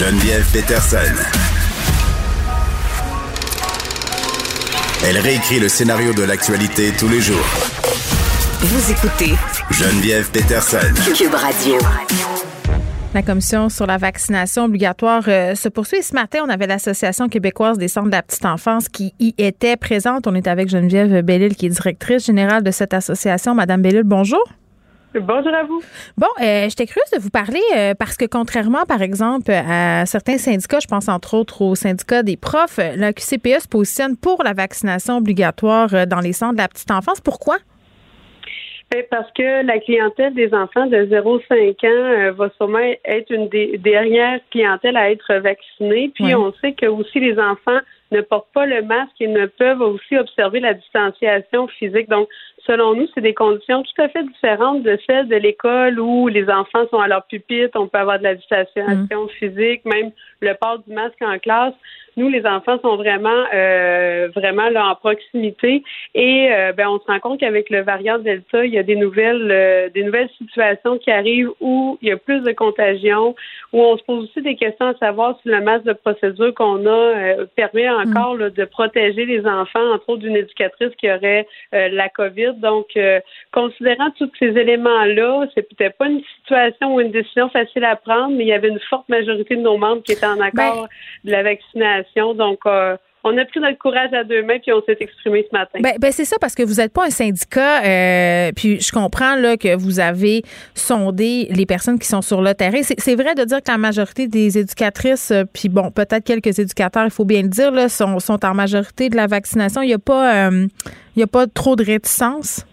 Geneviève Peterson. Elle réécrit le scénario de l'actualité tous les jours. Vous écoutez Geneviève Peterson. Cube Radio. La Commission sur la vaccination obligatoire se poursuit. Ce matin, on avait l'Association québécoise des centres de la petite enfance qui y était présente. On est avec Geneviève Bélisle, qui est directrice générale de cette association. Madame Bélisle, bonjour. Bonjour à vous. Bon, j'étais curieuse de vous parler parce que contrairement, par exemple, à certains syndicats, je pense entre autres au syndicat des profs, la QCPE se positionne pour la vaccination obligatoire dans les centres de la petite enfance. Pourquoi? Parce que la clientèle des enfants de 0-5 ans va sûrement être une des dernières clientèles à être vaccinée. Puis on sait que aussi les enfants ne portent pas le masque et ne peuvent aussi observer la distanciation physique. Donc, selon nous, c'est des conditions tout à fait différentes de celles de l'école où les enfants sont à leur pupitre, on peut avoir de la distanciation physique, même le port du masque en classe. Nous, les enfants sont vraiment là en proximité et on se rend compte qu'avec le variant Delta, il y a des nouvelles situations qui arrivent où il y a plus de contagion, où on se pose aussi des questions à savoir si le masque de procédure qu'on a permet encore là, de protéger les enfants, entre autres d'une éducatrice qui aurait la COVID. Donc, considérant tous ces éléments-là, c'est peut-être pas une situation ou une décision facile à prendre, mais il y avait une forte majorité de nos membres qui étaient en accord de la vaccination. Donc, on a pris notre courage à deux mains puis on s'est exprimé ce matin. Ben c'est ça, parce que vous n'êtes pas un syndicat. Puis je comprends là, que vous avez sondé les personnes qui sont sur le terrain. C'est vrai de dire que la majorité des éducatrices, puis bon, peut-être quelques éducateurs, il faut bien le dire, là, sont en majorité de la vaccination. Il n'y a pas trop de réticence.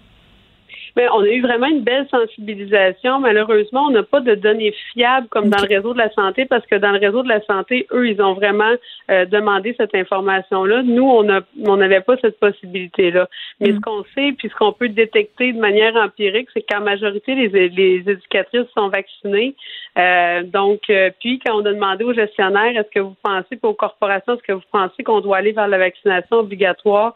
Bien, on a eu vraiment une belle sensibilisation. Malheureusement, on n'a pas de données fiables comme dans le réseau de la santé parce que dans le réseau de la santé, eux, ils ont vraiment demandé cette information-là. Nous, on n'avait pas cette possibilité-là. Mais ce qu'on sait puis ce qu'on peut détecter de manière empirique, c'est qu'en majorité, les éducatrices sont vaccinées. Puis quand on a demandé aux gestionnaires, aux corporations, est-ce que vous pensez qu'on doit aller vers la vaccination obligatoire?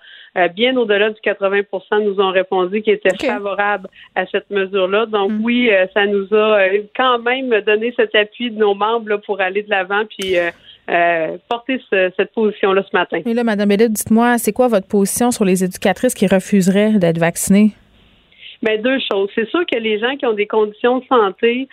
Bien au-delà du 80 % nous ont répondu qu'ils étaient favorables à cette mesure-là. Donc oui, ça nous a quand même donné cet appui de nos membres là, pour aller de l'avant puis porter cette position-là ce matin. Et là, Mme Bélisle, dites-moi, c'est quoi votre position sur les éducatrices qui refuseraient d'être vaccinées? Bien, deux choses. C'est sûr que les gens qui ont des conditions de santé,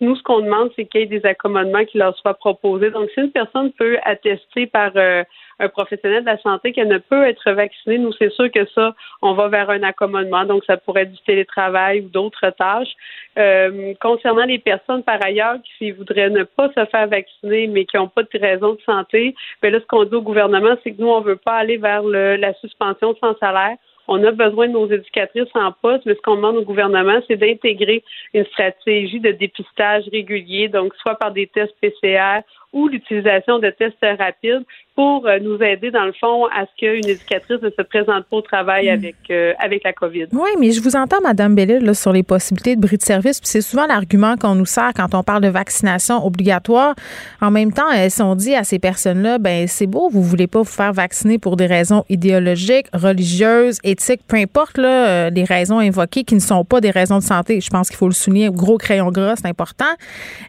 nous, ce qu'on demande, c'est qu'il y ait des accommodements qui leur soient proposés. Donc, si une personne peut attester par un professionnel de la santé qu'elle ne peut être vaccinée, nous, c'est sûr que ça, on va vers un accommodement. Donc, ça pourrait être du télétravail ou d'autres tâches. Concernant les personnes, par ailleurs, qui voudraient ne pas se faire vacciner, mais qui n'ont pas de raison de santé, bien là, ce qu'on dit au gouvernement, c'est que nous, on ne veut pas aller vers la suspension sans salaire. On a besoin de nos éducatrices en poste, mais ce qu'on demande au gouvernement, c'est d'intégrer une stratégie de dépistage régulier, donc soit par des tests PCR ou l'utilisation de tests rapides pour nous aider, dans le fond, à ce qu'une éducatrice ne se présente pas au travail avec la COVID. Oui, mais je vous entends, Mme Bélisle, là, sur les possibilités de bris de service. Puis c'est souvent l'argument qu'on nous sert quand on parle de vaccination obligatoire. En même temps, elles sont dit à ces personnes-là, ben c'est beau, vous voulez pas vous faire vacciner pour des raisons idéologiques, religieuses, éthiques, peu importe là, les raisons invoquées qui ne sont pas des raisons de santé. Je pense qu'il faut le souligner, gros crayon gras, c'est important.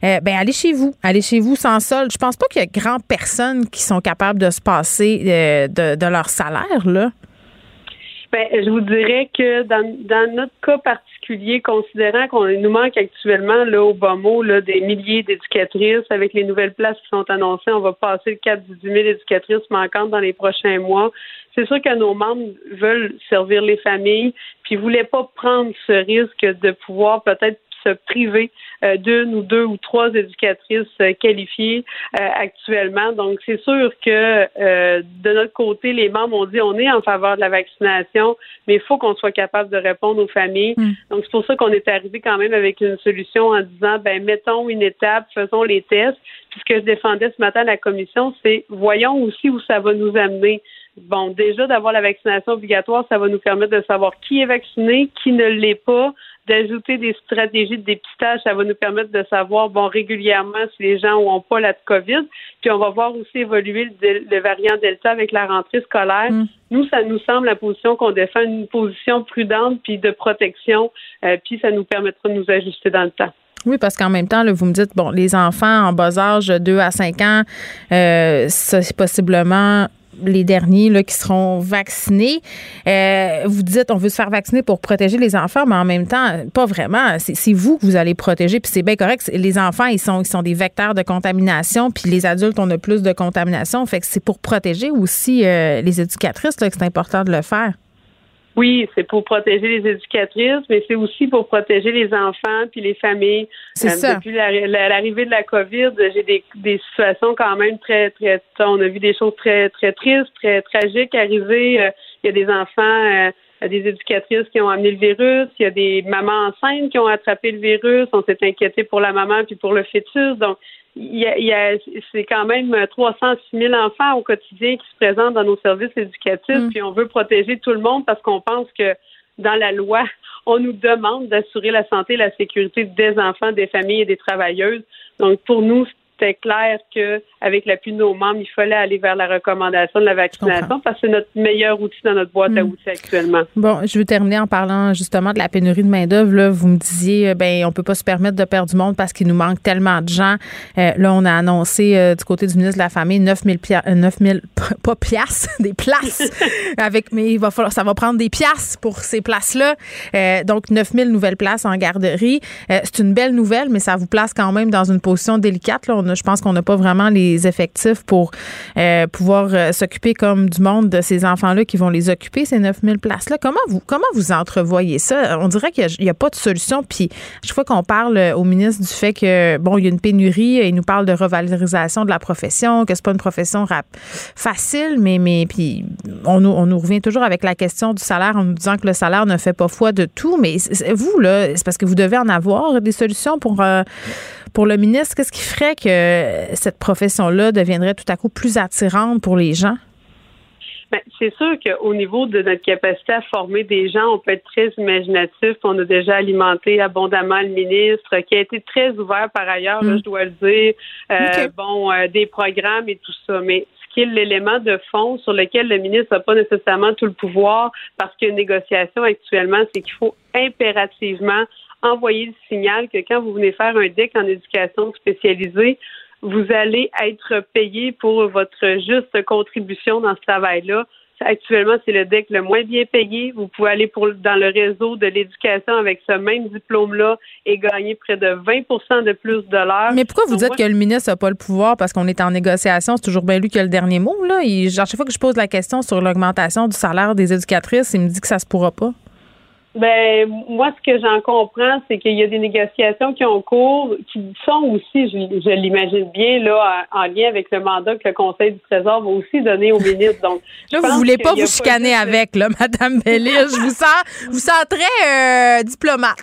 Allez chez vous sans solde. Je pense pas qu'il y a grande personne qui sont capables de se passer de leur salaire, là. Bien, je vous dirais que dans notre cas particulier, considérant qu'on nous manque actuellement, là, au bas mot, là, des milliers d'éducatrices, avec les nouvelles places qui sont annoncées, on va passer le cap du 10 000 éducatrices manquantes dans les prochains mois. C'est sûr que nos membres veulent servir les familles, puis ne voulaient pas prendre ce risque de pouvoir peut-être se priver d'une ou deux ou trois éducatrices qualifiées actuellement. Donc, c'est sûr que de notre côté, les membres ont dit on est en faveur de la vaccination, mais il faut qu'on soit capable de répondre aux familles. Donc, c'est pour ça qu'on est arrivé quand même avec une solution en disant, mettons une étape, faisons les tests. Puis ce que je défendais ce matin à la commission, c'est voyons aussi où ça va nous amener. Bon, déjà, d'avoir la vaccination obligatoire, ça va nous permettre de savoir qui est vacciné, qui ne l'est pas, d'ajouter des stratégies de dépistage, ça va nous permettre de savoir, régulièrement si les gens n'ont pas la COVID, puis on va voir aussi évoluer le variant Delta avec la rentrée scolaire. Nous, ça nous semble la position qu'on défend, une position prudente, puis de protection, puis ça nous permettra de nous ajuster dans le temps. Oui, parce qu'en même temps, là, vous me dites, bon, les enfants en bas âge, 2 à 5 ans, c'est possiblement les derniers là, qui seront vaccinés. Vous dites, on veut se faire vacciner pour protéger les enfants, mais en même temps, pas vraiment. C'est vous que vous allez protéger, puis c'est bien correct. Les enfants, ils sont des vecteurs de contamination, puis les adultes, on a plus de contamination. Fait que c'est pour protéger aussi les éducatrices là, que c'est important de le faire. Oui, c'est pour protéger les éducatrices, mais c'est aussi pour protéger les enfants puis les familles. C'est ça. Depuis l'arrivée de la COVID, j'ai des situations quand même très, très... On a vu des choses très, très tristes, très tragiques arriver. Il y a des enfants, des éducatrices qui ont amené le virus. Il y a des mamans enceintes qui ont attrapé le virus. On s'est inquiété pour la maman puis pour le fœtus. Donc, c'est quand même 306 000 enfants au quotidien qui se présentent dans nos services éducatifs, puis on veut protéger tout le monde parce qu'on pense que dans la loi, on nous demande d'assurer la santé et la sécurité des enfants, des familles et des travailleuses. Donc, pour nous, c'était clair qu'avec l'appui de nos membres, il fallait aller vers la recommandation de la vaccination parce que c'est notre meilleur outil dans notre boîte à outils actuellement. Bon, je veux terminer en parlant justement de la pénurie de main-d'œuvre. Là, vous me disiez, ben, on peut pas se permettre de perdre du monde parce qu'il nous manque tellement de gens. Là, on a annoncé du côté du ministre de la Famille 9 000 places avec, mais il va falloir, ça va prendre des piastres pour ces places-là. Donc, 9 000 nouvelles places en garderie. C'est une belle nouvelle, mais ça vous place quand même dans une position délicate. Là, je pense qu'on n'a pas vraiment les effectifs pour pouvoir s'occuper comme du monde de ces enfants-là qui vont les occuper, ces 9000 places-là. Comment vous entrevoyez ça? On dirait qu'il n'y a pas de solution. Puis, à chaque fois qu'on parle au ministre du fait que, bon, il y a une pénurie, il nous parle de revalorisation de la profession, que c'est pas une profession facile, mais puis on nous revient toujours avec la question du salaire en nous disant que le salaire ne fait pas foi de tout. Mais vous, là, c'est parce que vous devez en avoir des solutions pour le ministre. Qu'est-ce qui ferait que cette profession-là deviendrait tout à coup plus attirante pour les gens? Bien, c'est sûr qu'au niveau de notre capacité à former des gens, on peut être très imaginatif. On a déjà alimenté abondamment le ministre, qui a été très ouvert par ailleurs, là, je dois le dire, des programmes et tout ça. Mais ce qui est l'élément de fond sur lequel le ministre n'a pas nécessairement tout le pouvoir, parce qu'il y a une négociation actuellement, c'est qu'il faut impérativement envoyer le signal que quand vous venez faire un DEC en éducation spécialisée, vous allez être payé pour votre juste contribution dans ce travail-là. Actuellement, c'est le DEC le moins bien payé. Vous pouvez aller dans le réseau de l'éducation avec ce même diplôme-là et gagner près de 20 % de plus de l'heure. Mais pourquoi vous dites que le ministre n'a pas le pouvoir parce qu'on est en négociation? C'est toujours bien lui qui a le dernier mot, là. Chaque fois que je pose la question sur l'augmentation du salaire des éducatrices, il me dit que ça ne se pourra pas. Ben moi, ce que j'en comprends, c'est qu'il y a des négociations qui ont cours, qui sont aussi, je l'imagine bien, là, en lien avec le mandat que le Conseil du Trésor va aussi donner au ministre. Donc, là, vous voulez pas vous chicaner avec, là, Madame Bélisle. Je vous sens très diplomate.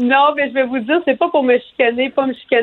Non, mais je vais vous dire, c'est pas pour me chicaner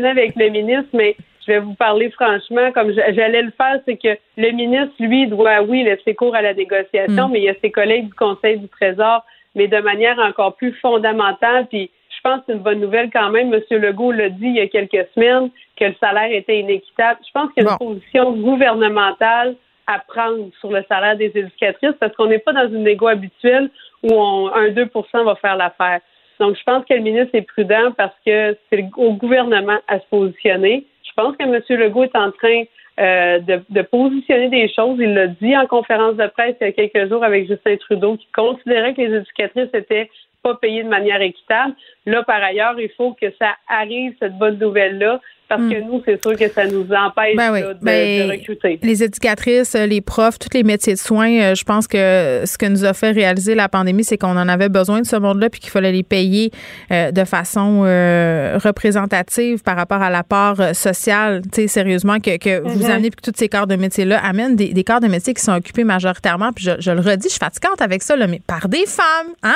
avec le ministre, mais je vais vous parler franchement, comme j'allais le faire, c'est que le ministre, lui, doit, oui, laisser cours à la négociation, mais il y a ses collègues du Conseil du Trésor, mais de manière encore plus fondamentale. Puis je pense que c'est une bonne nouvelle quand même. M. Legault l'a dit il y a quelques semaines que le salaire était inéquitable. Je pense qu'il y a une position gouvernementale à prendre sur le salaire des éducatrices parce qu'on n'est pas dans une négo habituelle où un 2 % va faire l'affaire. Donc, je pense que le ministre est prudent parce que c'est au gouvernement à se positionner. Je pense que M. Legault est en train de positionner des choses. Il l'a dit en conférence de presse il y a quelques jours avec Justin Trudeau, qui considérait que les éducatrices n'étaient pas payées de manière équitable. Là, par ailleurs, il faut que ça arrive, cette bonne nouvelle-là, parce que nous, c'est sûr que ça nous empêche de recruter. Les éducatrices, les profs, tous les métiers de soins, je pense que ce que nous a fait réaliser la pandémie, c'est qu'on en avait besoin de ce monde-là puis qu'il fallait les payer de façon représentative par rapport à la part sociale. Tu sais, sérieusement, que vous amenez puis que tous ces corps de métier-là amènent des corps de métier qui sont occupés majoritairement. Puis je le redis, je suis fatigante avec ça, là, mais par des femmes, hein?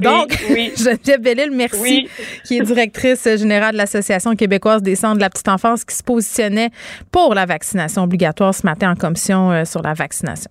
Donc, oui. Geneviève Bélisle, merci, qui est directrice générale de l'Association québécoise des centres de la petite enfance qui se positionnait pour la vaccination obligatoire ce matin en commission sur la vaccination.